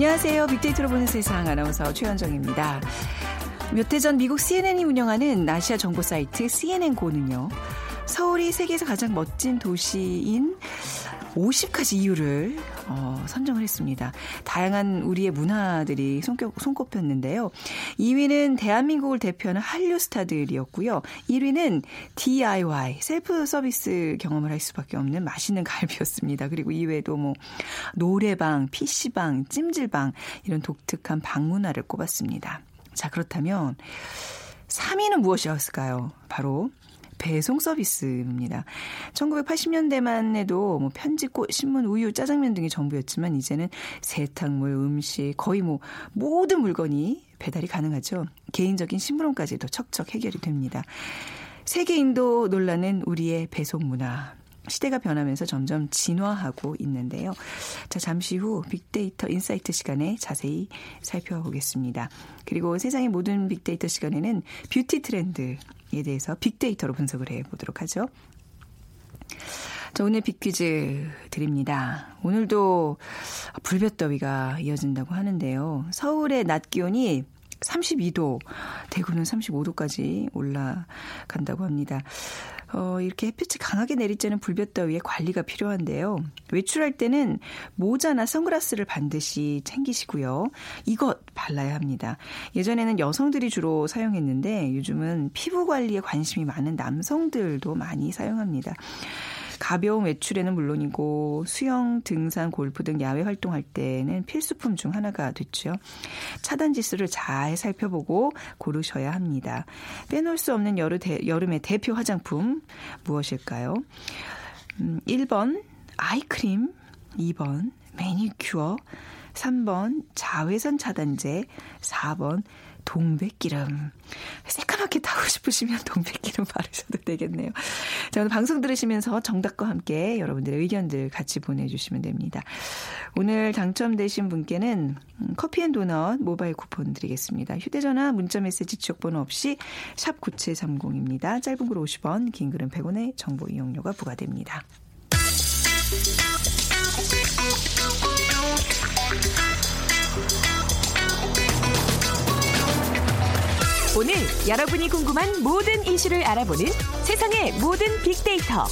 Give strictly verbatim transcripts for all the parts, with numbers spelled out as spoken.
안녕하세요. 빅데이터로 보는 세상 아나운서 최현정입니다. 몇 해 전 미국 씨엔엔이 운영하는 아시아 정보 사이트 씨엔엔고는요. 서울이 세계에서 가장 멋진 도시인 오십 가지 이유를 어, 선정을 했습니다. 다양한 우리의 문화들이 손격, 손꼽혔는데요. 이 위는 대한민국을 대표하는 한류 스타들이었고요. 일 위는 디아이와이, 셀프 서비스 경험을 할 수밖에 없는 맛있는 갈비였습니다. 그리고 이외에도 뭐 노래방, 피씨방, 찜질방 이런 독특한 방문화를 꼽았습니다. 자, 그렇다면 삼 위는 무엇이었을까요? 바로 배송 서비스입니다. 천구백팔십 년대만 해도 뭐 편지, 꽃, 신문, 우유, 짜장면 등이 전부였지만 이제는 세탁물, 음식, 거의 뭐 모든 물건이 배달이 가능하죠. 개인적인 심부름까지도 척척 해결이 됩니다. 세계인도 놀라는 우리의 배송 문화. 시대가 변하면서 점점 진화하고 있는데요. 자, 잠시 후 빅데이터 인사이트 시간에 자세히 살펴보겠습니다. 그리고 세상의 모든 빅데이터 시간에는 뷰티 트렌드에 대해서 빅데이터로 분석을 해보도록 하죠. 자, 오늘 빅퀴즈 드립니다. 오늘도 불볕더위가 이어진다고 하는데요. 서울의 낮 기온이 삼십이 도, 대구는 삼십오 도까지 올라간다고 합니다. 어, 이렇게 햇볕이 강하게 내리쬐는 불볕더위에 관리가 필요한데요. 외출할 때는 모자나 선글라스를 반드시 챙기시고요. 이것 발라야 합니다. 예전에는 여성들이 주로 사용했는데 요즘은 피부 관리에 관심이 많은 남성들도 많이 사용합니다. 가벼운 외출에는 물론이고 수영, 등산, 골프 등 야외 활동할 때는 필수품 중 하나가 됐죠. 차단 지수를 잘 살펴보고 고르셔야 합니다. 빼놓을 수 없는 여름 대, 여름의 대표 화장품 무엇일까요? 음, 일 번 아이크림, 이 번 매니큐어, 삼 번 자외선 차단제, 사 번 동백기름. 새까맣게 타고 싶으시면 동백기름 바르셔도 되겠네요. 자, 오늘 방송 들으시면서 정답과 함께 여러분들의 의견들 같이 보내주시면 됩니다. 오늘 당첨되신 분께는 커피앤도넛 모바일 쿠폰 드리겠습니다. 휴대전화, 문자메시지, 지역번호 없이 샵 구칠삼공입니다. 짧은 글 오십 원, 긴 글은 백 원의 정보 이용료가 부과됩니다. 오늘 여러분이 궁금한 모든 이슈를 알아보는 세상의 모든 빅데이터.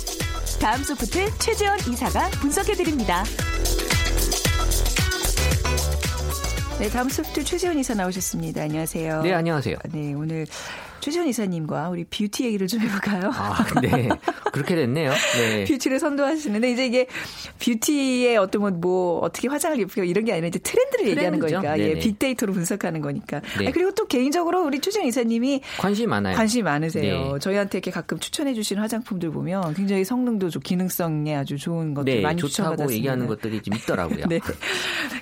다음 소프트 최재원 이사가 분석해드립니다. 네, 다음 소프트 최재원 이사 나오셨습니다. 안녕하세요. 네, 안녕하세요. 네, 오늘 최재원 이사님과 우리 뷰티 얘기를 좀 해볼까요? 아, 네. 그렇게 됐네요. 네. 뷰티를 선도하시는데 이제 이게 뷰티의 어떤 뭐, 뭐 어떻게 화장을 예쁘게 이런 게 아니라 이제 트렌드를 트렌드죠? 얘기하는 거니까 예, 빅데이터로 분석하는 거니까. 네. 아, 그리고 또 개인적으로 우리 최재원 이사님이 관심이 많아요. 관심이 많으세요. 네. 저희한테 이렇게 가끔 추천해 주시는 화장품들 보면 굉장히 성능도 좋고 기능성에 아주 좋은 것들 네, 많이 추천받았습니다. 좋다고 얘기하는 것들이 좀 있더라고요. 네.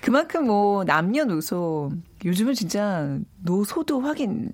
그만큼 뭐 남녀노소 요즘은 진짜 노소도 확인.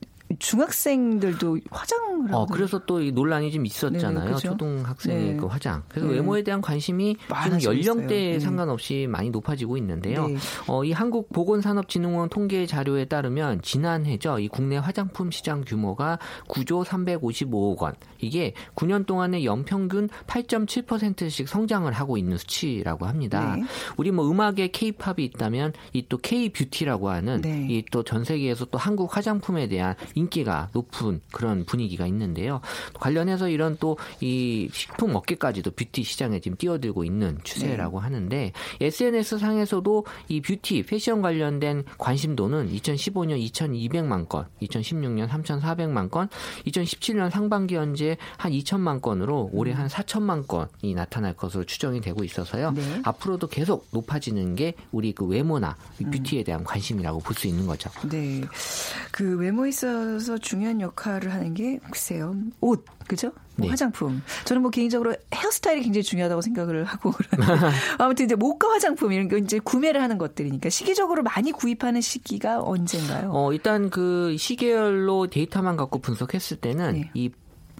중학생들도 화장을 어, 그래서 또 이 논란이 좀 있었잖아요. 네네, 그렇죠? 초등학생의 네. 그 화장. 그래서 네. 외모에 대한 관심이 좀 연령대에 네. 상관없이 많이 높아지고 있는데요. 네. 어, 이 한국보건산업진흥원 통계 자료에 따르면 지난해죠. 이 국내 화장품 시장 규모가 구조 삼백오십오억 원. 이게 구 년 동안의 연평균 팔 점 칠 퍼센트씩 성장을 하고 있는 수치라고 합니다. 네. 우리 뭐 음악에 K-팝이 있다면 이 또 K-뷰티라고 하는 네. 이 또 전 세계에서 또 한국 화장품에 대한 인기가 높은 그런 분위기가 있는데요. 관련해서 이런 또 이 식품 업계까지도 뷰티 시장에 지금 뛰어들고 있는 추세라고 네. 하는데 에스엔에스 상에서도 이 뷰티 패션 관련된 관심도는 이천십오 년 이천이백만 건, 이천십육 년 삼천사백만 건, 이천십칠 년 상반기 현재 한 이천만 건으로 올해 한 사천만 건이 나타날 것으로 추정이 되고 있어서요. 네. 앞으로도 계속 높아지는 게 우리 그 외모나 뷰티에 대한 관심이라고 볼 수 있는 거죠. 네, 그 외모에 있어 그래서 중요한 역할을 하는 게 글쎄요. 옷, 그죠? 뭐 네. 화장품. 저는 뭐 개인적으로 헤어스타일이 굉장히 중요하다고 생각을 하고 아무튼 이제 모과 화장품 이런 거 이제 구매를 하는 것들이니까 시기적으로 많이 구입하는 시기가 언젠가요? 어, 일단 그 시계열로 데이터만 갖고 분석했을 때는 네. 이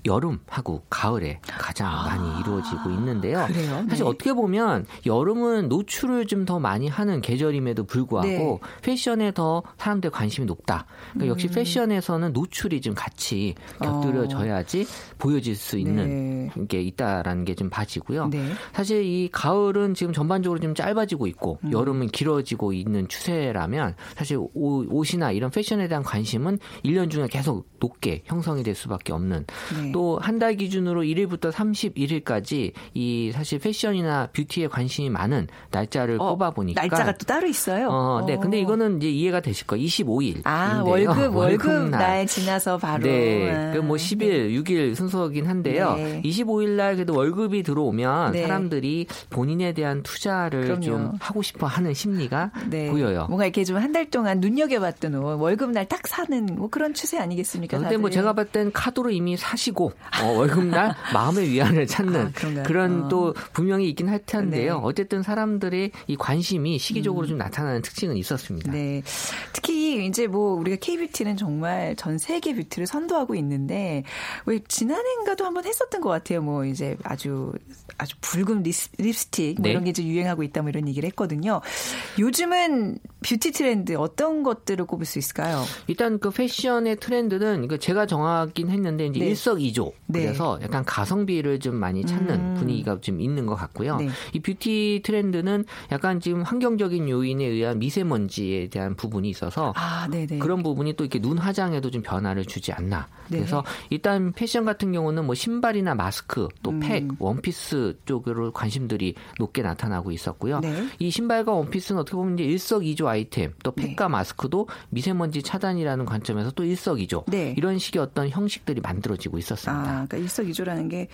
여름하고 가을에 가장 아, 많이 이루어지고 있는데요. 그래요? 사실 네. 어떻게 보면 여름은 노출을 좀 더 많이 하는 계절임에도 불구하고 네. 패션에 더 사람들의 관심이 높다. 그러니까 음. 역시 패션에서는 노출이 좀 같이 곁들여져야지 어. 보여질 수 있는 네. 게 있다라는 게 좀 봐지고요. 네. 사실 이 가을은 지금 전반적으로 좀 짧아지고 있고 음. 여름은 길어지고 있는 추세라면 사실 옷이나 이런 패션에 대한 관심은 일 년 중에 계속 높게 형성이 될 수밖에 없는 네. 또 한 달 기준으로 일 일부터 삼십일 일까지 이 사실 패션이나 뷰티에 관심이 많은 날짜를 어, 뽑아 보니까 날짜가 또 따로 있어요. 어, 네. 오. 근데 이거는 이제 이해가 되실 거예요. 이십오 일. 아, 월급 월급 날 지나서 바로 네. 그 뭐 십 일, 육 일 순서긴 한데요. 네. 이십오 일 날 그래도 월급이 들어오면 네. 사람들이 본인에 대한 투자를 그럼요. 좀 하고 싶어 하는 심리가 네. 보여요. 뭔가 이렇게 좀 한 달 동안 눈여겨봤던 옷, 월급 날 딱 사는 뭐 그런 추세 아니겠습니까? 근데 뭐 제가 봤을 땐 카드로 이미 사시고 어, 월급날 마음의 위안을 찾는 아, 그런 어. 또 분명히 있긴 할 텐데요. 네. 어쨌든 사람들의 이 관심이 시기적으로 음. 좀 나타나는 특징은 있었습니다. 네. 특히 이제 뭐 우리가 K뷰티는 정말 전 세계 뷰티를 선도하고 있는데 왜 지난해인가도 한번 했었던 것 같아요. 뭐 이제 아주 아주 붉은 립스, 립스틱 뭐 네. 이런 게 이제 유행하고 있다 뭐 이런 얘기를 했거든요. 요즘은 뷰티 트렌드 어떤 것들을 꼽을 수 있을까요? 일단 그 패션의 트렌드는 제가 정하긴 했는데 이제 네. 일석이조. 네. 그래서 약간 가성비를 좀 많이 찾는 음. 분위기가 좀 있는 것 같고요. 네. 이 뷰티 트렌드는 약간 지금 환경적인 요인에 의한 미세먼지에 대한 부분이 있어서 아, 그런 부분이 또 이렇게 눈 화장에도 좀 변화를 주지 않나. 네. 그래서 일단 패션 같은 경우는 뭐 신발이나 마스크 또 팩, 음. 원피스 쪽으로 관심들이 높게 나타나고 있었고요. 네. 이 신발과 원피스는 어떻게 보면 이제 일석이조 아이템 또 팩과 네. 마스크도 미세먼지 차단이라는 관점에서 또 일석이조 네. 이런 식의 어떤 형식들이 만들어지고 있었습니다. 아, 그러니까 일석이조라는 게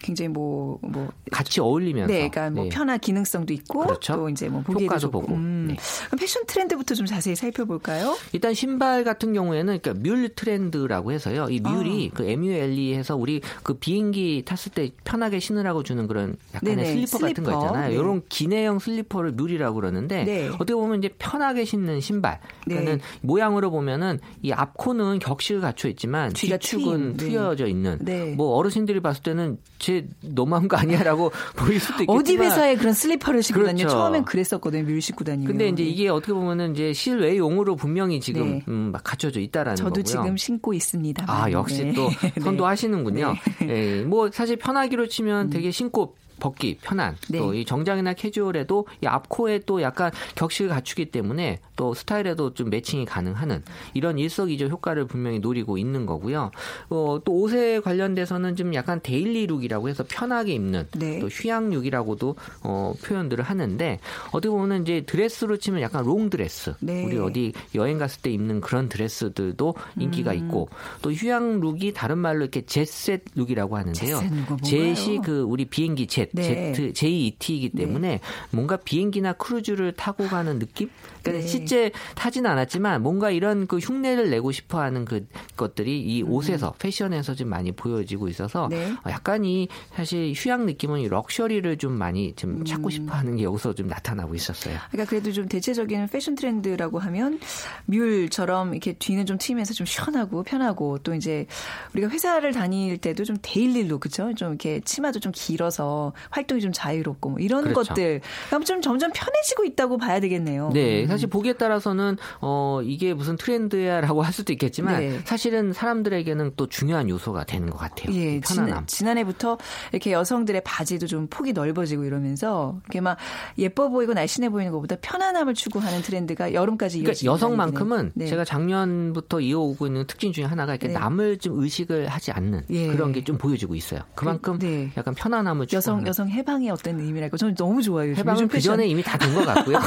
굉장히 뭐, 뭐 같이 어울리면서 네, 그러니까 뭐 네. 편화 기능성도 있고 그렇죠. 또 이제 뭐 보기에도 효과도 좋고. 보고 음. 네. 그럼 패션 트렌드부터 좀 자세히 살펴볼까요? 일단 신발 같은 경우에는 그러니까 뮬 트렌드라고 해서요. 이 뮬이 아. 그 엠 유 엘 이 해서 우리 그 비행기 탔을 때 편하게 신으라고 주는 그런 약간의 네네. 슬리퍼 같은 슬리퍼. 거 있잖아요. 네. 이런 기내형 슬리퍼를 뮬이라고 그러는데 네. 어떻게 보면 이제 편하게 신는 신발. 그러니까는 네. 모양으로 보면은 이 앞코는 격식을 갖춰 있지만 뒤축은 네. 트여져 있는. 네. 뭐 어르신들이 봤을 때는 쟤 너무한 거 아니야라고 보일 수도 있겠지만 어디 회사에 그런 슬리퍼를 신고 그렇죠. 다녀? 처음엔 그랬었거든요. 뮬 신고 다니면. 근데 이제 이게 어떻게 보면은 이제 실외용으로 분명히 지금 네. 음, 막 갖춰져 있다라는 저도 거고요. 저도 지금 신고 있습니다. 아 역시 네. 또 선도하시는군요. 네. 네. 뭐 사실 편하기로 치면 음. 되게 신고. 벗기 편한 네. 또 이 정장이나 캐주얼에도 이 앞코에 또 약간 격식을 갖추기 때문에 또 스타일에도 좀 매칭이 가능하는 이런 일석이조 효과를 분명히 노리고 있는 거고요. 어, 또 옷에 관련돼서는 좀 약간 데일리룩이라고 해서 편하게 입는 네. 또 휴양룩이라고도 어, 표현들을 하는데 어떻게 보면 이제 드레스로 치면 약간 롱드레스 네. 우리 어디 여행 갔을 때 입는 그런 드레스들도 인기가 음. 있고 또 휴양룩이 다른 말로 이렇게 젯셋룩이라고 하는데요. 젯이 그 우리 비행기 젯 네. Z, 제이 이 티이기 때문에 네. 뭔가 비행기나 크루즈를 타고 가는 느낌? 그러니까 네. 실제 타진 않았지만 뭔가 이런 그 흉내를 내고 싶어하는 그 것들이 이 옷에서 음. 패션에서 좀 많이 보여지고 있어서 네. 약간 이 사실 휴양 느낌은 이 럭셔리를 좀 많이 좀 음. 찾고 싶어하는 게 여기서 좀 나타나고 있었어요. 그러니까 그래도 좀 대체적인 패션 트렌드라고 하면 뮬처럼 이렇게 뒤는 좀 트이면서 좀 시원하고 편하고 또 이제 우리가 회사를 다닐 때도 좀 데일리룩 그렇죠? 좀 이렇게 치마도 좀 길어서 활동이 좀 자유롭고 뭐 이런 그렇죠. 것들 그럼 좀 점점 편해지고 있다고 봐야 되겠네요. 네, 사실 보기에 따라서는 어 이게 무슨 트렌드야라고 할 수도 있겠지만 네. 사실은 사람들에게는 또 중요한 요소가 되는 것 같아요. 예, 편안함. 지난, 지난해부터 이렇게 여성들의 바지도 좀 폭이 넓어지고 이러면서 이게 막 예뻐 보이고 날씬해 보이는 것보다 편안함을 추구하는 트렌드가 여름까지 이어지고 그러니까 여성만큼은 네. 제가 작년부터 이어오고 있는 특징 중에 하나가 이렇게 네. 남을 좀 의식을 하지 않는 예. 그런 게 좀 보여지고 있어요. 그만큼 그, 네. 약간 편안함을 추구하는. 여성, 여성 해방의 어떤 의미랄까. 저는 너무 좋아요. 해방은 그 전에 이미 다 된 것 같고요.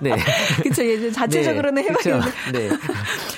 네. 그렇죠. 자체적으로는 네, 해방이 네.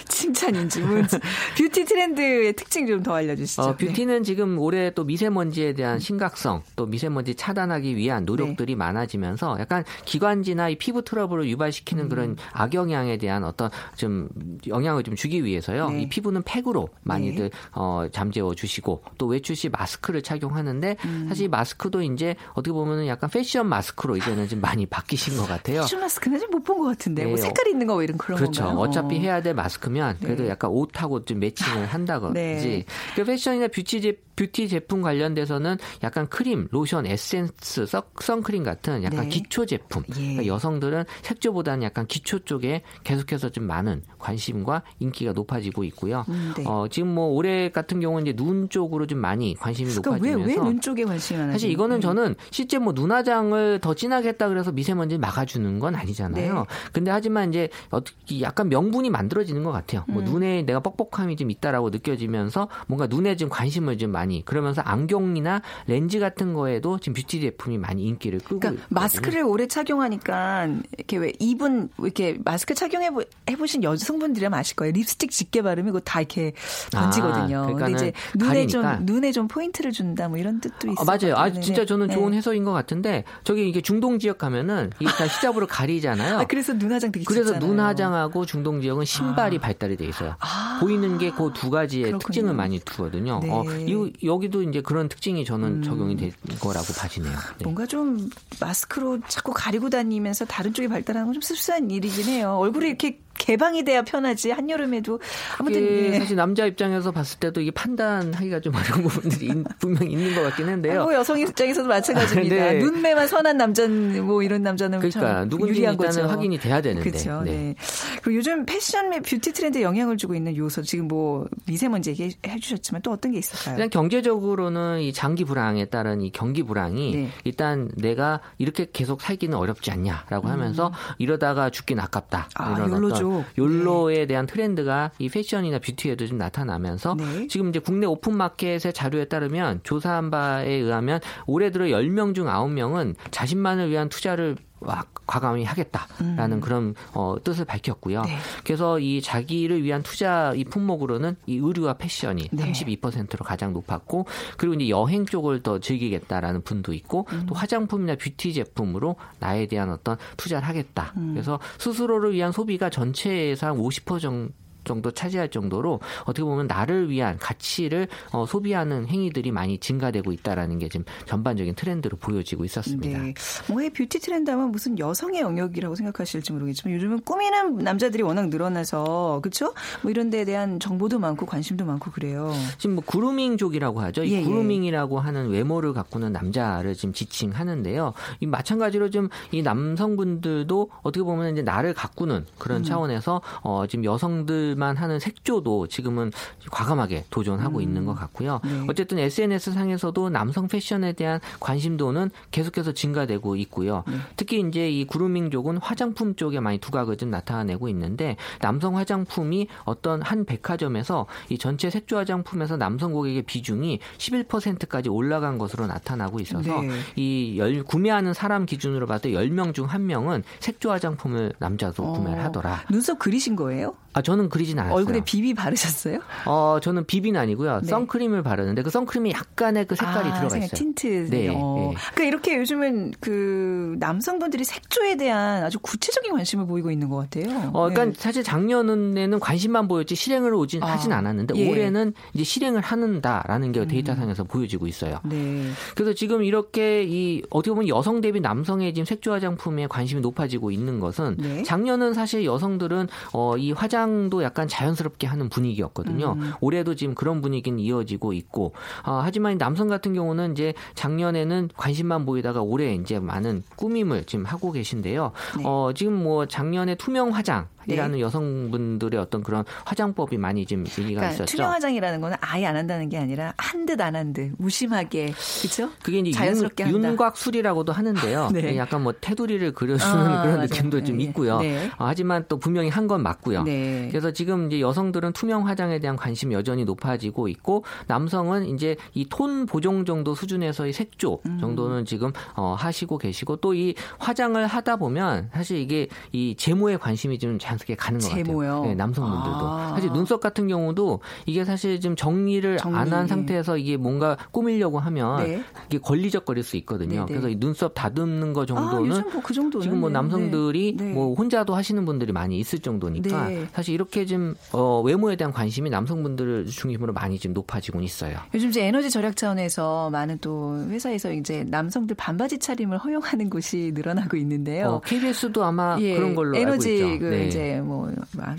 칭찬인지 뭔지. 뷰티 트렌드의 특징 좀 더 알려주시죠. 어, 뷰티는 네. 지금 올해 또 미세먼지에 대한 심각성 또 미세먼지 차단하기 위한 노력들이 네. 많아지면서 약간 기관지나 이 피부 트러블을 유발시키는 음. 그런 악영향에 대한 어떤 좀 영향을 좀 주기 위해서요. 네. 이 피부는 팩으로 많이들 네. 어, 잠재워 주시고 또 외출 시 마스크를 착용하는데 음. 사실 마스크도 이제 어떻게 보면은 약간 패션 마스크로 이제는 좀 많이 바뀌신 것 같아요. 패션 마스크는 좀 못 본 것 같은데 네. 뭐 색깔 있는 거 이런 그런 거 그렇죠. 건가요? 어차피 해야 될 마스크면 있지만 그래도 네. 약간 옷하고 좀 매칭을 한다든지 네. 그 패션이나 뷰티, 제, 뷰티 제품 관련돼서는 약간 크림, 로션, 에센스, 선, 선크림 같은 약간 네. 기초 제품 예. 그러니까 여성들은 색조보다는 약간 기초 쪽에 계속해서 좀 많은 관심과 인기가 높아지고 있고요. 음, 네. 어, 지금 뭐 올해 같은 경우는 이제 눈 쪽으로 좀 많이 관심이 그러니까 높아지면서 왜, 왜 눈 쪽에 관심이 많아요? 사실 이거는 저는 실제 뭐 눈화장을 더 진하게 했다 그래서 미세먼지를 막아주는 건 아니잖아요. 네. 근데 하지만 이제 어떻게 약간 명분이 만들어지는 것 같아요. 음. 뭐 눈에 내가 뻑뻑함이 좀 있다라고 느껴지면서 뭔가 눈에 좀 관심을 좀 많이 그러면서 안경이나 렌즈 같은 거에도 지금 뷰티 제품이 많이 인기를 끄고 그러니까 있거든요. 마스크를 오래 착용하니까 이렇게 왜 입은 이렇게 마스크 착용해 보신 여성분들이라면 아실 거예요. 립스틱 짙게 바르면 다 이렇게 번지거든요. 아, 근데 이제 눈에 가리니까. 좀 눈에 좀 포인트를 준다 뭐 이런 뜻도 있어요. 아, 맞아요. 아, 진짜 저는 네. 좋은 해석인 것 같은데 저기 이게 중동 지역 가면은 이게 다 히잡으로 가리잖아요. 아, 그래서 눈화장 되게 그래서 쉽잖아요. 눈화장하고 중동 지역은 신발이 아. 발달이 돼 있어요. 아. 보이는 게 그 두 가지의 그렇군요. 특징을 많이 두거든요. 네. 어, 이, 여기도 이제 그런 특징이 저는 음. 적용이 될 거라고 봐지네요. 네. 뭔가 좀 마스크로 자꾸 가리고 다니면서 다른 쪽이 발달하는 건 좀 씁쓸한 일이긴 해요. 얼굴이 이렇게 개방이 돼야 편하지 한여름에도 아무튼 예. 사실 남자 입장에서 봤을 때도 이게 판단하기가 좀 어려운 부분들이 분명히 있는 것 같긴 한데요. 뭐 여성 입장에서도 마찬가지입니다. 네. 눈매만 선한 남자는 뭐 이런 남자는 그러니까 누군지 일단은 거죠. 확인이 돼야 되는데. 그렇죠. 네. 네. 그리고 요즘 패션 및 뷰티 트렌드에 영향을 주고 있는 요소 지금 뭐 미세먼지 얘기해 주셨지만 또 어떤 게 있을까요? 일단 경제적으로는 이 장기 불황에 따른 이 경기 불황이 네. 일단 내가 이렇게 계속 살기는 어렵지 않냐라고 음. 하면서 이러다가 죽긴 아깝다. 아, 욜로죠. 욜로에 네. 대한 트렌드가 이 패션이나 뷰티에도 좀 나타나면서 네. 지금 이제 국내 오픈마켓의 자료에 따르면 조사한 바에 의하면 올해 들어 열 명 중 아홉 명은 자신만을 위한 투자를 와, 과감히 하겠다라는 음. 그런 어, 뜻을 밝혔고요. 네. 그래서 이 자기를 위한 투자 이 품목으로는 이 의류와 패션이 네. 삼십이 퍼센트로 가장 높았고 그리고 이제 여행 쪽을 더 즐기겠다라는 분도 있고 음. 또 화장품이나 뷰티 제품으로 나에 대한 어떤 투자를 하겠다. 음. 그래서 스스로를 위한 소비가 전체에서 한 오십 퍼센트 정도 정도 차지할 정도로 어떻게 보면 나를 위한 가치를 어, 소비하는 행위들이 많이 증가되고 있다라는 게 지금 전반적인 트렌드로 보여지고 있었습니다. 네. 왜 뷰티 트렌드하면 무슨 여성의 영역이라고 생각하실지 모르겠지만 요즘은 꾸미는 남자들이 워낙 늘어나서 그렇죠? 뭐 이런 데에 대한 정보도 많고 관심도 많고 그래요. 지금 뭐 그루밍족이라고 하죠. 이 예, 그루밍이라고 예. 하는 외모를 가꾸는 남자를 지금 지칭하는데요. 이 마찬가지로 좀 이 남성분들도 어떻게 보면 이제 나를 가꾸는 그런 음. 차원에서 어, 지금 여성들 만 하는 색조도 지금은 과감하게 도전하고 음. 있는 것 같고요. 네. 어쨌든 에스엔에스 상에서도 남성 패션에 대한 관심도는 계속해서 증가되고 있고요. 네. 특히 이제 이 그루밍족은 화장품 쪽에 많이 두각을 좀 나타내고 있는데 남성 화장품이 어떤 한 백화점에서 이 전체 색조 화장품에서 남성 고객의 비중이 십일 퍼센트까지 올라간 것으로 나타나고 있어서 네. 이 열, 구매하는 사람 기준으로 봐도 열 명 중 한 명은 색조 화장품을 남자도 어. 구매를 하더라. 눈썹 그리신 거예요? 아, 저는 그리진 않았어요. 얼굴에 비비 바르셨어요? 어, 저는 비비는 아니고요. 네. 선크림을 바르는데 그 선크림이 약간의 그 색깔이 아, 들어가 있어요. 틴트. 네. 어. 네. 그러니까 이렇게 요즘은 그 남성분들이 색조에 대한 아주 구체적인 관심을 보이고 있는 것 같아요. 어, 그러니까 네. 사실 작년에는 관심만 보였지 실행을 오진 아, 하진 않았는데 예. 올해는 이제 실행을 하는다라는 게 데이터상에서 음. 보여지고 있어요. 네. 그래서 지금 이렇게 이 어떻게 보면 여성 대비 남성의 지금 색조 화장품에 관심이 높아지고 있는 것은 네. 작년은 사실 여성들은 어, 이 화장 도 약간 자연스럽게 하는 분위기였거든요. 음. 올해도 지금 그런 분위기는 이어지고 있고, 어, 하지만 남성 같은 경우는 이제 작년에는 관심만 보이다가 올해 이제 많은 꾸밈을 지금 하고 계신데요. 네. 어, 지금 뭐 작년에 투명 화장. 이라는 네. 여성분들의 어떤 그런 화장법이 많이 지금 얘기가 그러니까 있었죠. 투명 화장이라는 거는 아예 안 한다는 게 아니라 한 듯 안 한 듯 무심하게 그렇죠? 그게 이제 자연스럽게 윤, 윤곽술이라고도 하는데요. 네. 약간 뭐 테두리를 그려주는 아, 그런 맞아. 느낌도 네. 좀 있고요. 네. 아, 하지만 또 분명히 한 건 맞고요. 네. 그래서 지금 이제 여성들은 투명 화장에 대한 관심이 여전히 높아지고 있고 남성은 이제 이 톤 보정 정도 수준에서의 색조 음. 정도는 지금 어, 하시고 계시고 또 이 화장을 하다 보면 사실 이게 이 제모에 관심이 좀 잘 함께 가는 것 제모요. 같아요. 네, 남성분들도. 아. 사실 눈썹 같은 경우도 이게 사실 지금 정리를 정리. 안 한 상태에서 이게 뭔가 꾸미려고 하면 네. 이게 걸리적거릴 수 있거든요. 네네. 그래서 이 눈썹 다듬는 거 정도는 아, 뭐 그 지금 뭐 남성들이 네. 네. 뭐 혼자도 하시는 분들이 많이 있을 정도니까 네. 사실 이렇게 요즘 어, 외모에 대한 관심이 남성분들을 중심으로 많이 좀 높아지고 있어요. 요즘 이제 에너지 절약 차원에서 많은 또 회사에서 이제 남성들 반바지 차림을 허용하는 곳이 늘어나고 있는데요. 어, 케이비에스도 아마 예, 그런 걸로 알고 있죠. 에너지 그 네. 이제 뭐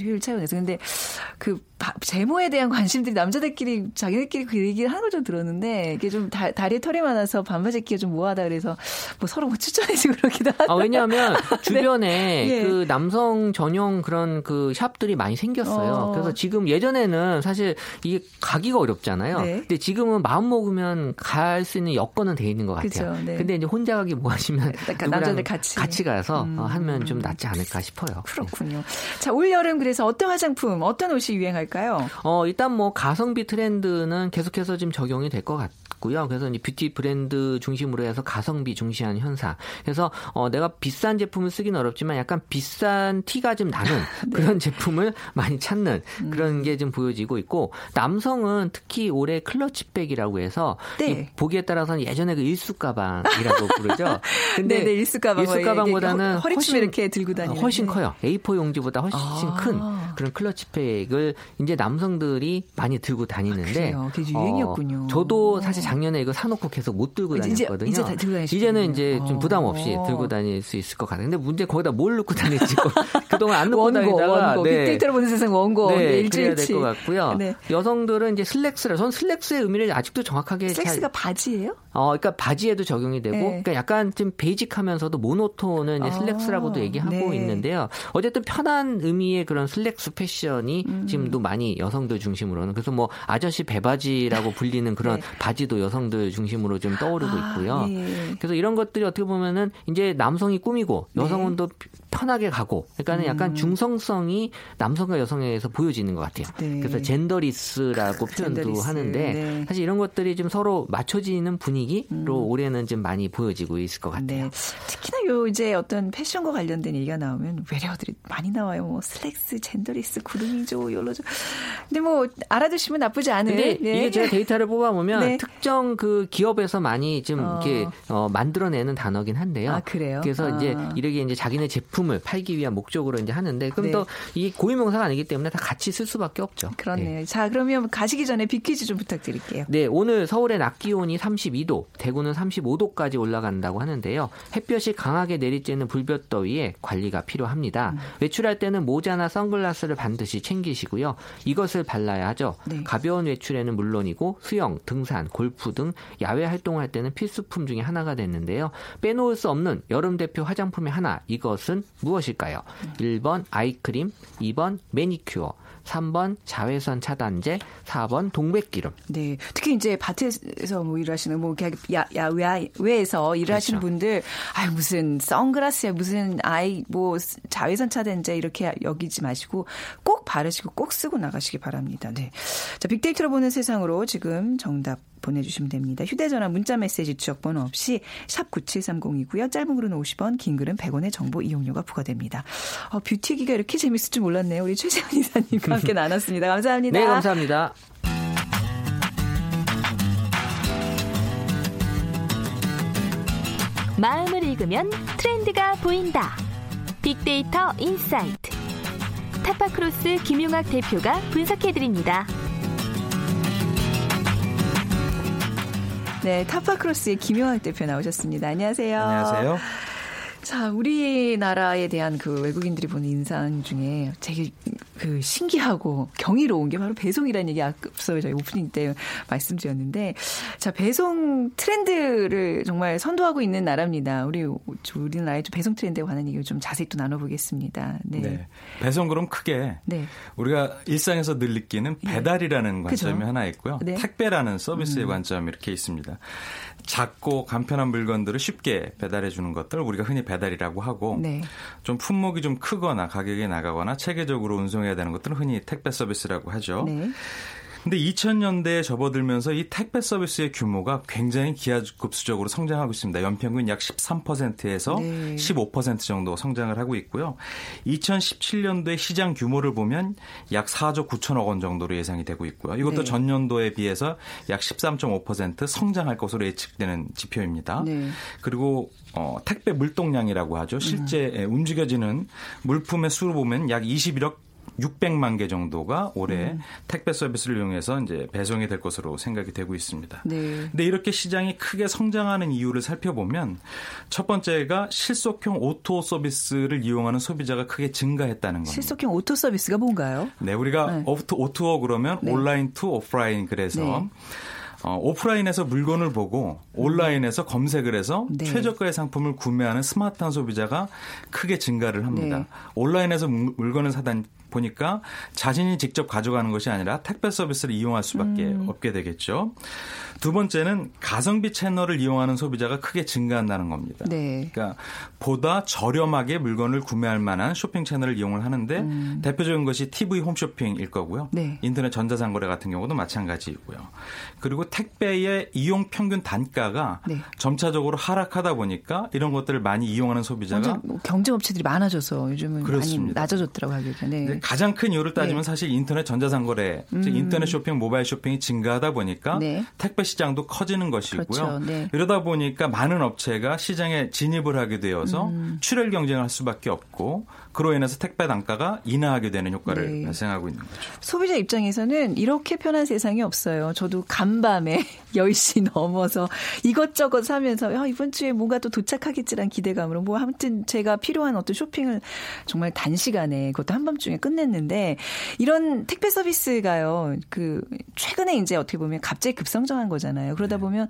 효율 차원에서 근데 그 제모에 대한 관심들이 남자들끼리 자기들끼리 그 얘기를 하는 걸 좀 들었는데 이게 좀 다, 다리에 털이 많아서 반바지 입기가 좀 모호하다 그래서 뭐 서로 뭐 추천해주고 그러기도 하다. 아, 왜냐하면 주변에 네. 그 남성 전용 그런 그 샵들이 많이 생겼어요. 어. 그래서 지금 예전에는 사실 이게 가기가 어렵잖아요. 네. 근데 지금은 마음 먹으면 갈 수 있는 여건은 돼 있는 것 같아요. 그렇죠. 네. 근데 이제 혼자 가기 뭐 하시면 그러니까 남자들 같이 같이 가서 음. 하면 좀 낫지 않을까 싶어요. 그렇군요. 네. 자, 올 여름 그래서 어떤 화장품, 어떤 옷이 유행할까요? 어, 일단 뭐 가성비 트렌드는 계속해서 지금 적용이 될 것 같고요. 그래서 이제 뷰티 브랜드 중심으로 해서 가성비 중시한 현상. 그래서 어, 내가 비싼 제품을 쓰긴 어렵지만 약간 비싼 티가 좀 나는 네. 그런 제품을 많이 찾는 그런 게 좀 보여지고 있고 남성은 특히 올해 클러치백이라고 해서 네. 보기에 따라서는 예전에 그 일수 가방이라고 부르죠. 근데 네네, 일수 가방 일수 가방보다는 허리춤 이렇게 들고 다니는 훨씬 커요. 에이 사 용지보다 훨씬 아. 큰 그런 클러치백을 이제 남성들이 많이 들고 다니는데 아, 그게 유행이었군요. 어, 저도 사실 작년에 이거 사놓고 계속 못 들고 다녔거든요. 이제, 이제 들고 이제는 이제 좀 부담 없이 들고 다닐 수 있을 것 같아요. 근데 문제 거기다 뭘 넣고 다닐지 그동안 안 넣고 다니다가 빅데이터로 보는 세상 원고 네, 일주일치 될 것 같고요. 네. 여성들은 이제 슬랙스를 전 슬랙스의 의미를 아직도 정확하게 슬랙스가 잘... 바지예요? 어, 그러니까 바지에도 적용이 되고, 네. 그러니까 약간 좀 베이직하면서도 모노톤은 아, 슬랙스라고도 얘기하고 네. 있는데요. 어쨌든 편한 의미의 그런 슬랙스 패션이 음. 지금도 많이 여성들 중심으로는 그래서 뭐 아저씨 배바지라고 불리는 그런 네. 바지도 여성들 중심으로 좀 떠오르고 아, 있고요. 네. 그래서 이런 것들이 어떻게 보면은 이제 남성이 꾸미고 여성은 또 네. 편하게 가고, 그러니까는 약간 음. 중성성이 남성과 여성에서 보여지는 것 같아요. 네. 그래서 젠더리스라고 표현도 젠더리스. 하는데 네. 사실 이런 것들이 좀 서로 맞춰지는 분위기. 음. 올해는 좀 많이 보여지고 있을 것 같아요. 네. 특히나 요 이제 어떤 패션과 관련된 얘기가 나오면 외래어들이 많이 나와요. 뭐 슬랙스, 젠더리스, 구름이죠, 욜로죠. 근데 뭐 알아두시면 나쁘지 않은. 근데 네. 이게 제가 데이터를 뽑아보면 네. 특정 그 기업에서 많이 좀 어. 이렇게 어, 만들어내는 단어긴 한데요. 아, 그래요? 그래서 아. 이제 이렇게 이제 자기네 제품을 팔기 위한 목적으로 이제 하는데 그럼 네. 또 이게 고유명사가 아니기 때문에 다 같이 쓸 수밖에 없죠. 그렇네요. 네. 자, 그러면 가시기 전에 빅퀴즈 좀 부탁드릴게요. 네, 오늘 서울의 낮 기온이 삼십이 도. 대구는 삼십오 도까지 올라간다고 하는데요. 햇볕이 강하게 내리쬐는 불볕더위에 관리가 필요합니다. 음. 외출할 때는 모자나 선글라스를 반드시 챙기시고요. 이것을 발라야 하죠. 네. 가벼운 외출에는 물론이고 수영, 등산, 골프 등 야외 활동할 때는 필수품 중에 하나가 됐는데요. 빼놓을 수 없는 여름 대표 화장품의 하나, 이것은 무엇일까요? 음. 일 번 아이크림, 이 번 매니큐어, 삼 번 자외선 차단제, 사 번 동백기름. 네, 특히 이제 밭에서 뭐 일하시는 뭐 야, 야, 외, 외에서 일을 그렇죠. 하시는 분들, 아유, 무슨 선글라스야, 무슨 아이, 뭐, 자외선 차단제 이렇게 여기지 마시고 꼭 바르시고 꼭 쓰고 나가시기 바랍니다. 네. 자, 빅데이터로 보는 세상으로 지금 정답 보내주시면 됩니다. 휴대전화 문자메시지 지역번호 없이 샵 구칠삼공이고요. 짧은 글은 오십 원, 긴 글은 백 원의 정보 이용료가 부과됩니다. 어, 뷰티기가 이렇게 재밌을 줄 몰랐네요. 우리 최재원 이사님과 함께 나눴습니다. 감사합니다. 네, 감사합니다. 마음을 읽으면 트렌드가 보인다. 빅데이터 인사이트. 타파크로스 김용학 대표가 분석해드립니다. 네, 타파크로스의 김용학 대표 나오셨습니다. 안녕하세요. 안녕하세요. 자, 우리나라에 대한 그 외국인들이 보는 인상 중에 되게 그 신기하고 경이로운 게 바로 배송이라는 얘기 앞서 저희 오프닝 때 말씀드렸는데, 자, 배송 트렌드를 정말 선도하고 있는 나라입니다. 우리, 우리나라의 배송 트렌드에 관한 얘기를 좀 자세히 또 나눠보겠습니다. 네. 네. 배송 그럼 크게 네. 우리가 일상에서 늘 느끼는 배달이라는 예. 관점이 그죠? 하나 있고요. 네. 택배라는 서비스의 음. 관점이 이렇게 있습니다. 작고 간편한 물건들을 쉽게 배달해 주는 것들 우리가 흔히 배달이라고 하고 네. 좀 품목이 좀 크거나 가격이 나가거나 체계적으로 운송해야 되는 것들은 흔히 택배 서비스라고 하죠. 네. 근데 이천 년대에 접어들면서 이 택배 서비스의 규모가 굉장히 기하급수적으로 성장하고 있습니다. 연평균 약 십삼 퍼센트에서 네. 십오 퍼센트 정도 성장을 하고 있고요. 이천십칠 년도에 시장 규모를 보면 약 사조 구천억 원 정도로 예상이 되고 있고요. 이것도 네. 전년도에 비해서 약 십삼 점 오 퍼센트 성장할 것으로 예측되는 지표입니다. 네. 그리고 어, 택배 물동량이라고 하죠. 실제 음. 움직여지는 물품의 수로 보면 약 이십일억 육백만 개 정도가 올해 음. 택배 서비스를 이용해서 이제 배송이 될 것으로 생각이 되고 있습니다. 네. 근데 이렇게 시장이 크게 성장하는 이유를 살펴보면 첫 번째가 실속형 오토 서비스를 이용하는 소비자가 크게 증가했다는 겁니다. 실속형 오토 서비스가 뭔가요? 네, 우리가 네. 오투오 그러면 네. 온라인 투 오프라인 그래서 네. 어, 오프라인에서 물건을 보고 온라인에서 검색을 해서 네. 최저가의 상품을 구매하는 스마트한 소비자가 크게 증가를 합니다. 네. 온라인에서 물건을 사다 보니까 자신이 직접 가져가는 것이 아니라 택배 서비스를 이용할 수밖에 음. 없게 되겠죠. 두 번째는 가성비 채널을 이용하는 소비자가 크게 증가한다는 겁니다. 네. 그러니까 보다 저렴하게 물건을 구매할 만한 쇼핑 채널을 이용을 하는데 음. 대표적인 것이 티비 홈쇼핑일 거고요. 네. 인터넷 전자상거래 같은 경우도 마찬가지이고요. 그리고 택배의 이용 평균 단가가 네. 점차적으로 하락하다 보니까 이런 것들을 많이 이용하는 소비자가 뭐 경쟁업체들이 많아져서 요즘은 그렇습니다. 많이 낮아졌더라고요. 네. 네. 가장 큰 이유를 따지면 네. 사실 인터넷 전자상거래, 음. 즉 인터넷 쇼핑, 모바일 쇼핑이 증가하다 보니까 네. 택배 시장도 커지는 것이고요. 그렇죠. 네. 이러다 보니까 많은 업체가 시장에 진입을 하게 되어서 음. 출혈 경쟁을 할 수밖에 없고 그로 인해서 택배 단가가 인하하게 되는 효과를 네. 발생하고 있는 거죠. 소비자 입장에서는 이렇게 편한 세상이 없어요. 저도 간밤에 열 시 넘어서 이것저것 사면서 야, 이번 주에 뭔가 또 도착하겠지란 기대감으로 뭐 아무튼 제가 필요한 어떤 쇼핑을 정말 단시간에 그것도 한밤중에 끝냈는데 이런 택배 서비스가요. 그 최근에 이제 어떻게 보면 갑자기 급성장한 거잖아요. 그러다 네. 보면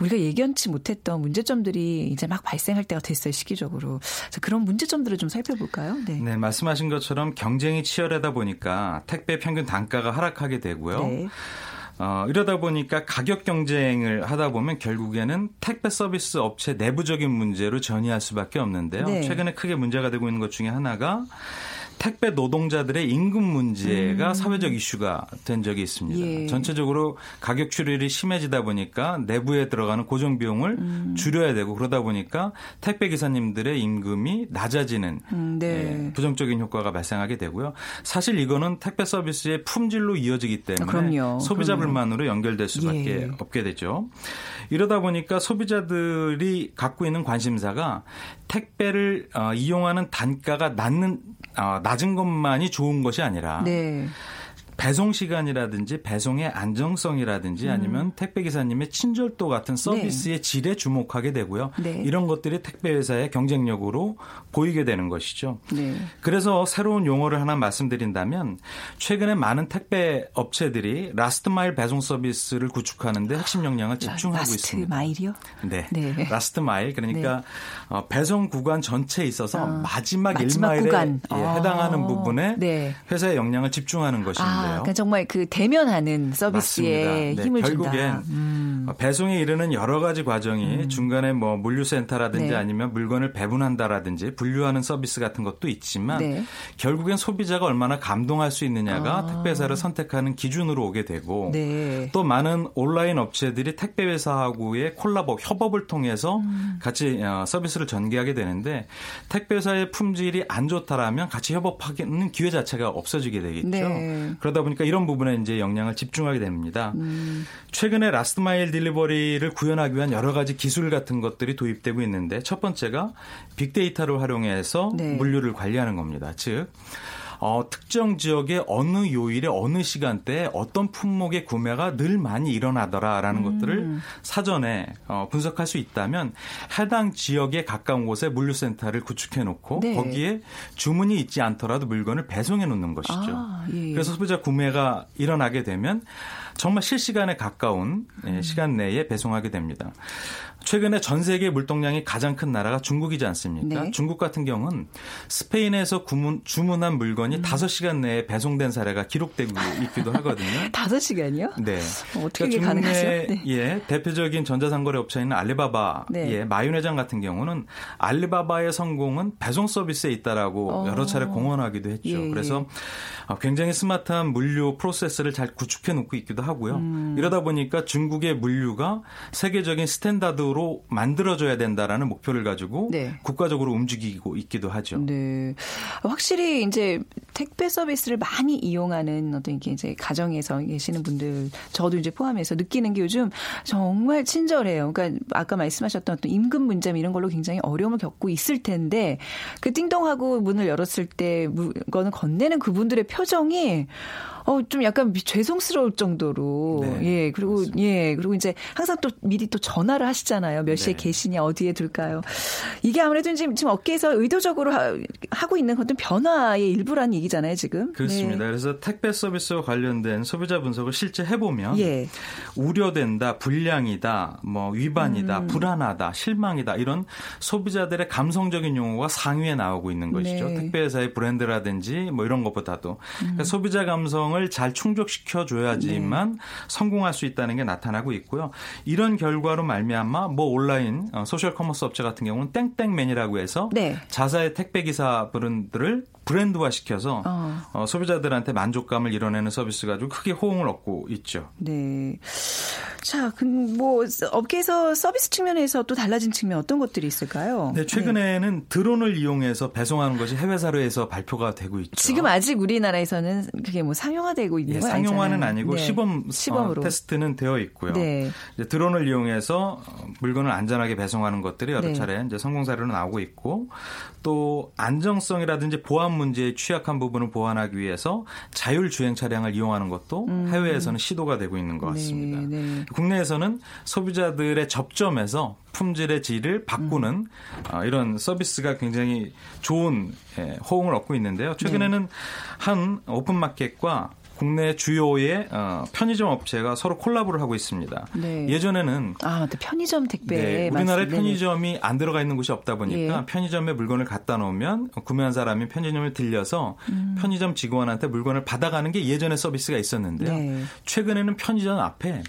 우리가 예견치 못했던 문제점들이 이제 막 발생할 때가 됐어요. 시기적으로. 그래서 그런 문제점들을 좀 살펴볼까요? 네. 네, 말씀하신 것처럼 경쟁이 치열하다 보니까 택배 평균 단가가 하락하게 되고요. 네. 어, 이러다 보니까 가격 경쟁을 하다 보면 결국에는 택배 서비스 업체 내부적인 문제로 전이할 수밖에 없는데요. 네. 최근에 크게 문제가 되고 있는 것 중에 하나가 택배 노동자들의 임금 문제가 음. 사회적 이슈가 된 적이 있습니다. 예. 전체적으로 가격 출혈이 심해지다 보니까 내부에 들어가는 고정 비용을 음. 줄여야 되고 그러다 보니까 택배 기사님들의 임금이 낮아지는 음, 네. 예, 부정적인 효과가 발생하게 되고요. 사실 이거는 택배 서비스의 품질로 이어지기 때문에 그럼요. 소비자 그럼요. 불만으로 연결될 수밖에 예. 없게 되죠. 이러다 보니까 소비자들이 갖고 있는 관심사가 택배를 어, 이용하는 단가가 낮는 어, 낮은 것만이 좋은 것이 아니라 네. 배송 시간이라든지 배송의 안정성이라든지 음. 아니면 택배 기사님의 친절도 같은 서비스의 네. 질에 주목하게 되고요. 네. 이런 것들이 택배 회사의 경쟁력으로 보이게 되는 것이죠. 네. 그래서 새로운 용어를 하나 말씀드린다면 최근에 많은 택배 업체들이 라스트 마일 배송 서비스를 구축하는 데 핵심 역량을 집중하고 라스트 있습니다. 라스트 마일이요? 네. 네. 라스트 마일 그러니까 네. 배송 구간 전체에 있어서 어. 마지막, 마지막 일 마일에 예, 해당하는 아. 부분에 네. 회사의 역량을 집중하는 것입니다. 아. 아, 그러니까 정말 그 대면하는 서비스에 네, 힘을 결국엔 준다. 음. 배송에 이르는 여러 가지 과정이 음. 중간에 뭐 물류센터라든지 네. 아니면 물건을 배분한다라든지 분류하는 서비스 같은 것도 있지만 네. 결국엔 소비자가 얼마나 감동할 수 있느냐가 아. 택배사를 선택하는 기준으로 오게 되고 네. 또 많은 온라인 업체들이 택배회사하고의 콜라보, 협업을 통해서 음. 같이 서비스를 전개하게 되는데 택배사의 품질이 안 좋다라면 같이 협업하는 기회 자체가 없어지게 되겠죠. 네. 그러다 보니까 이런 부분에 이제 역량을 집중하게 됩니다. 음. 최근에 라스트 마일 딜리버리를 구현하기 위한 여러 가지 기술 같은 것들이 도입되고 있는데 첫 번째가 빅데이터를 활용해서 네. 물류를 관리하는 겁니다. 즉 어, 특정 지역의 어느 요일에 어느 시간대에 어떤 품목의 구매가 늘 많이 일어나더라라는 음. 것들을 사전에 어, 분석할 수 있다면 해당 지역에 가까운 곳에 물류센터를 구축해놓고 네. 거기에 주문이 있지 않더라도 물건을 배송해놓는 것이죠. 아, 예. 그래서 소비자 구매가 일어나게 되면 정말 실시간에 가까운 음. 시간 내에 배송하게 됩니다. 최근에 전 세계 물동량이 가장 큰 나라가 중국이지 않습니까? 네. 중국 같은 경우는 스페인에서 구문, 주문한 물건이 음. 다섯 시간 내에 배송된 사례가 기록되고 있기도 하거든요. 다섯 시간이요? 네. 어, 어떻게 그러니까 가능하죠? 네. 예, 대표적인 전자상거래 업체인 알리바바, 네. 예, 마윈 회장 같은 경우는 알리바바의 성공은 배송 서비스에 있다라고 어. 여러 차례 공언하기도 했죠. 예, 예. 그래서 굉장히 스마트한 물류 프로세스를 잘 구축해 놓고 있기도 하기도 하고요. 음. 이러다 보니까 중국의 물류가 세계적인 스탠다드로 만들어져야 된다라는 목표를 가지고 네. 국가적으로 움직이고 있기도 하죠. 네, 확실히 이제 택배 서비스를 많이 이용하는 어떤 이게 이제 가정에서 계시는 분들, 저도 이제 포함해서 느끼는 게 요즘 정말 친절해요. 그러니까 아까 말씀하셨던 어떤 임금 문제 이런 걸로 굉장히 어려움을 겪고 있을 텐데 그 띵동하고 문을 열었을 때 물건을 건네는 그분들의 표정이 어, 좀 약간 죄송스러울 정도로. 네, 예, 그리고, 그렇습니다. 예, 그리고 이제 항상 또 미리 또 전화를 하시잖아요. 몇 시에 네. 계시냐, 어디에 둘까요? 이게 아무래도 지금, 지금 업계에서 의도적으로 하, 하고 있는 어떤 변화의 일부라는 얘기잖아요, 지금. 그렇습니다. 네. 그래서 택배 서비스와 관련된 소비자 분석을 실제 해보면, 예. 우려된다, 불량이다, 뭐, 위반이다, 음. 불안하다, 실망이다, 이런 소비자들의 감성적인 용어가 상위에 나오고 있는 것이죠. 네. 택배회사의 브랜드라든지 뭐 이런 것보다도. 그러니까 음. 소비자 감성 을 잘 충족시켜줘야지만 네. 성공할 수 있다는 게 나타나고 있고요. 이런 결과로 말미암아 뭐 온라인 어, 소셜 커머스 업체 같은 경우는 땡땡맨이라고 해서 네. 자사의 택배기사 분들을 브랜드화시켜서 어. 어, 소비자들한테 만족감을 이뤄내는 서비스 가지고 크게 호응을 얻고 있죠. 네. 자, 그럼 뭐 업계에서 서비스 측면에서 또 달라진 측면 어떤 것들이 있을까요? 네, 최근에는 네. 드론을 이용해서 배송하는 것이 해외 사례에서 발표가 되고 있죠. 지금 아직 우리나라에서 그게 뭐 상용화되고 있는 예, 건 아니잖아요. 상용화는 아니고 네. 시범 시범으로. 어, 테스트는 되어 있고요. 네. 이제 드론을 이용해서 물건을 안전하게 배송하는 것들이 여러 네. 차례 이제 성공 사례로 나오고 있고 또 안정성이라든지 보안 문제에 취약한 부분을 보완하기 위해서 자율주행 차량을 이용하는 것도 음. 해외에서는 시도가 되고 있는 것 같습니다. 네, 네. 국내에서는 소비자들의 접점에서 품질의 질을 바꾸는 음. 어, 이런 서비스가 굉장히 좋은 예, 호응을 얻고 있는데요. 최근에는 네. 한 오픈마켓과 국내 주요의 어, 편의점 업체가 서로 콜라보를 하고 있습니다. 네. 예전에는 아, 편의점 택배 네, 우리나라에 편의점이 안 들어가 있는 곳이 없다 보니까 예. 편의점에 물건을 갖다 놓으면 구매한 사람이 편의점을 들려서 음. 편의점 직원한테 물건을 받아가는 게 예전의 서비스가 있었는데요. 네. 최근에는 편의점 앞에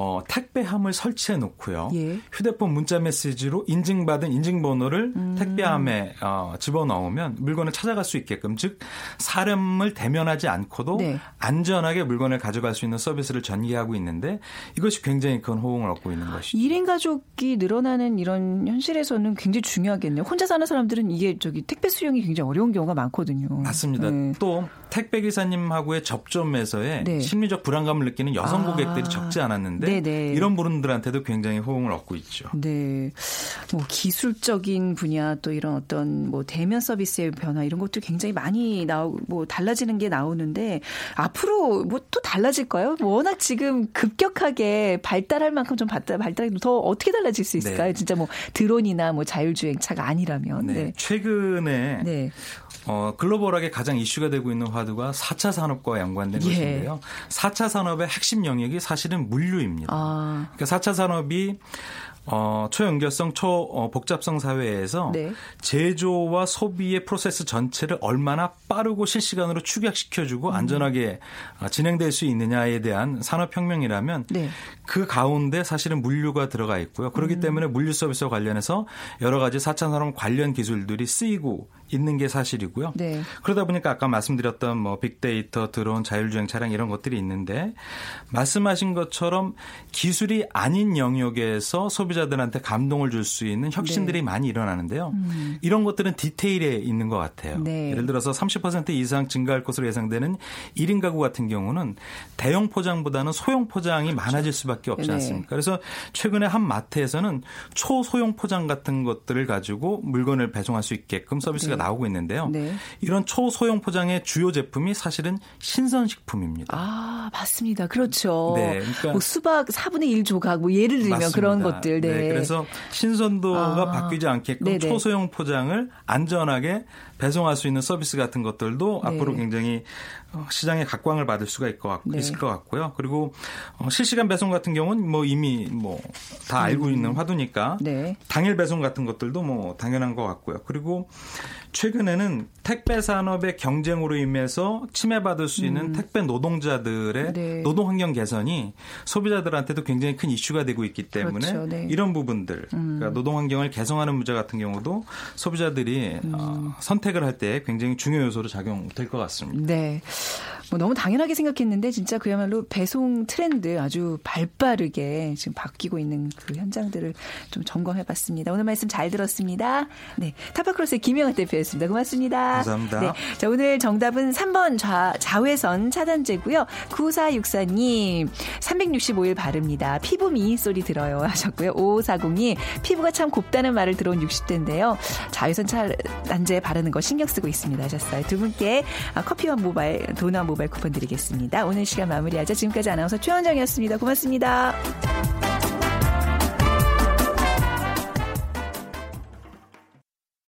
어, 택배함을 설치해 놓고요. 예. 휴대폰 문자 메시지로 인증받은 인증번호를 음. 택배함에 어, 집어넣으면 물건을 찾아갈 수 있게끔 즉 사람을 대면하지 않고도 네. 안전하게 물건을 가져갈 수 있는 서비스를 전개하고 있는데 이것이 굉장히 큰 호응을 얻고 있는 것이죠. 일 인 가족이 늘어나는 이런 현실에서는 굉장히 중요하겠네요. 혼자 사는 사람들은 이게 저기 택배 수령이 굉장히 어려운 경우가 많거든요. 맞습니다. 네. 또 택배기사님하고의 접점에서의 네. 심리적 불안감을 느끼는 여성 고객들이 아. 적지 않았는데 네네. 이런 분들한테도 굉장히 호응을 얻고 있죠. 네, 뭐 기술적인 분야 또 이런 어떤 뭐 대면 서비스의 변화 이런 것도 굉장히 많이 나오고 뭐 달라지는 게 나오는데 앞으로 뭐 또 달라질까요? 워낙 지금 급격하게 발달할 만큼 좀 발달 발달이 더 어떻게 달라질 수 있을까요? 네. 진짜 뭐 드론이나 뭐 자율주행차가 아니라면. 네. 네. 최근에. 네. 어, 글로벌하게 가장 이슈가 되고 있는 화두가 사 차 산업과 연관된 예. 것인데요. 사 차 산업의 핵심 영역이 사실은 물류입니다. 아. 그러니까 사 차 산업이 어, 초연결성, 초복잡성 사회에서 네. 제조와 소비의 프로세스 전체를 얼마나 빠르고 실시간으로 축약시켜주고 음. 안전하게 진행될 수 있느냐에 대한 산업혁명이라면 네. 그 가운데 사실은 물류가 들어가 있고요. 그렇기 음. 때문에 물류 서비스와 관련해서 여러 가지 사 차 산업 관련 기술들이 쓰이고 있는 게 사실이고요. 네. 그러다 보니까 아까 말씀드렸던 뭐 빅데이터, 드론, 자율주행 차량 이런 것들이 있는데 말씀하신 것처럼 기술이 아닌 영역에서 소비자 들한테 감동을 줄 수 있는 혁신들이 네. 많이 일어나는데요. 음. 이런 것들은 디테일에 있는 것 같아요. 네. 예를 들어서 삼십 퍼센트 이상 증가할 것으로 예상되는 일 인 가구 같은 경우는 대형 포장보다는 소형 포장이 그렇죠. 많아질 수밖에 없지 네. 않습니까? 그래서 최근에 한 마트에서는 초소형 포장 같은 것들을 가지고 물건을 배송할 수 있게끔 서비스가 네. 나오고 있는데요. 네. 이런 초소형 포장의 주요 제품이 사실은 신선식품입니다. 아, 맞습니다. 그렇죠. 네, 그러니까 뭐 수박 사분의 일 조각 뭐 예를 들면 맞습니다. 그런 것들. 네. 네, 그래서 신선도가 아, 바뀌지 않게끔 네네. 초소형 포장을 안전하게 배송할 수 있는 서비스 같은 것들도 네. 앞으로 굉장히 시장의 각광을 받을 수가 있을 것 같고요. 그리고 실시간 배송 같은 경우는 뭐 이미 뭐 다 알고 음. 있는 화두니까 네. 당일 배송 같은 것들도 뭐 당연한 것 같고요. 그리고 최근에는 택배 산업의 경쟁으로 인해서 침해받을 수 있는 음. 택배 노동자들의 네. 노동 환경 개선이 소비자들한테도 굉장히 큰 이슈가 되고 있기 때문에 그렇죠. 네. 이런 부분들, 음. 그러니까 노동 환경을 개선하는 문제 같은 경우도 소비자들이 음. 어, 선택을 할 때 굉장히 중요 요소로 작용될 것 같습니다. 네. 뭐 너무 당연하게 생각했는데 진짜 그야말로 배송 트렌드 아주 발빠르게 지금 바뀌고 있는 그 현장들을 좀 점검해봤습니다. 오늘 말씀 잘 들었습니다. 네, 타파크로스의 김용학 대표였습니다. 고맙습니다. 감사합니다. 네, 자, 오늘 정답은 삼 번 좌, 자외선 차단제고요. 구사육사님 삼백육십오 일 바릅니다. 피부 미인 소리 들어요 하셨고요. 오오사공이 피부가 참 곱다는 말을 들어온 육십 대인데요. 자외선 차단제 바르는 거 신경 쓰고 있습니다 하셨어요. 두 분께 커피와 모바일, 도넛 모바일 쿠폰 드리겠습니다. 오늘 시간 마무리하자. 지금까지 아나운서 최원정이었습니다. 고맙습니다.